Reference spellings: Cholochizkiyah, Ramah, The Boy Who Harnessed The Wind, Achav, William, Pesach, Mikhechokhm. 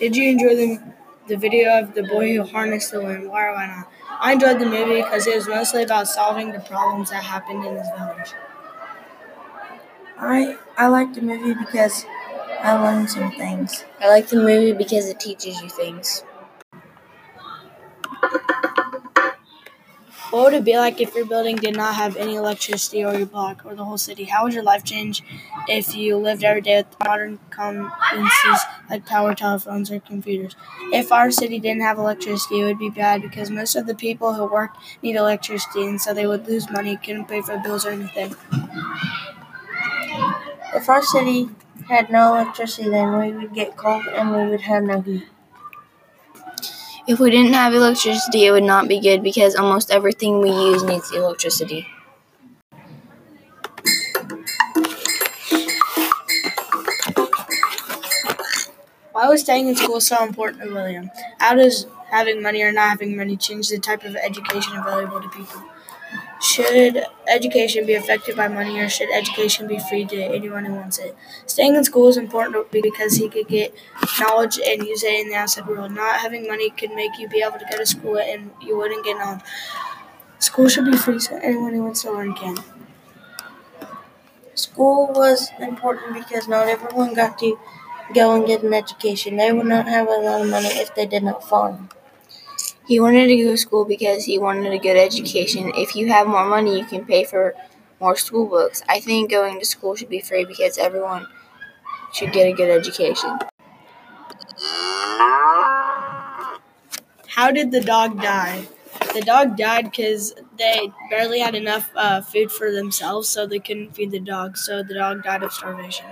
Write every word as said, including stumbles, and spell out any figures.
Did you enjoy the, the video of The Boy Who Harnessed The Wind? Why or why not? I enjoyed the movie because it was mostly about solving the problems that happened in this village. I, I liked the movie because I learned some things. I like the movie because it teaches you things. What would it be like if your building did not have any electricity or your block or the whole city? How would your life change if you lived every day with modern conveniences like power, telephones, or computers? If our city didn't have electricity, it would be bad because most of the people who work need electricity, and so they would lose money, couldn't pay for bills or anything. If our city had no electricity, then we would get cold and we would have no heat. If we didn't have electricity, it would not be good because almost everything we use needs electricity. Why was staying in school so important to William? How does having money or not having money change the type of education available to people? Should education be affected by money, or should education be free to anyone who wants it? Staying in school is important because he could get knowledge and use it in the outside world. Not having money could make you be able to go to school and you wouldn't get knowledge. School should be free so anyone who wants to learn can. School was important because not everyone got to go and get an education. They would not have a lot of money if they did not farm. He wanted to go to school because he wanted a good education. If you have more money, you can pay for more school books. I think going to school should be free because everyone should get a good education. How did the dog die? The dog died because they barely had enough uh, food for themselves, so they couldn't feed the dog, so the dog died of starvation.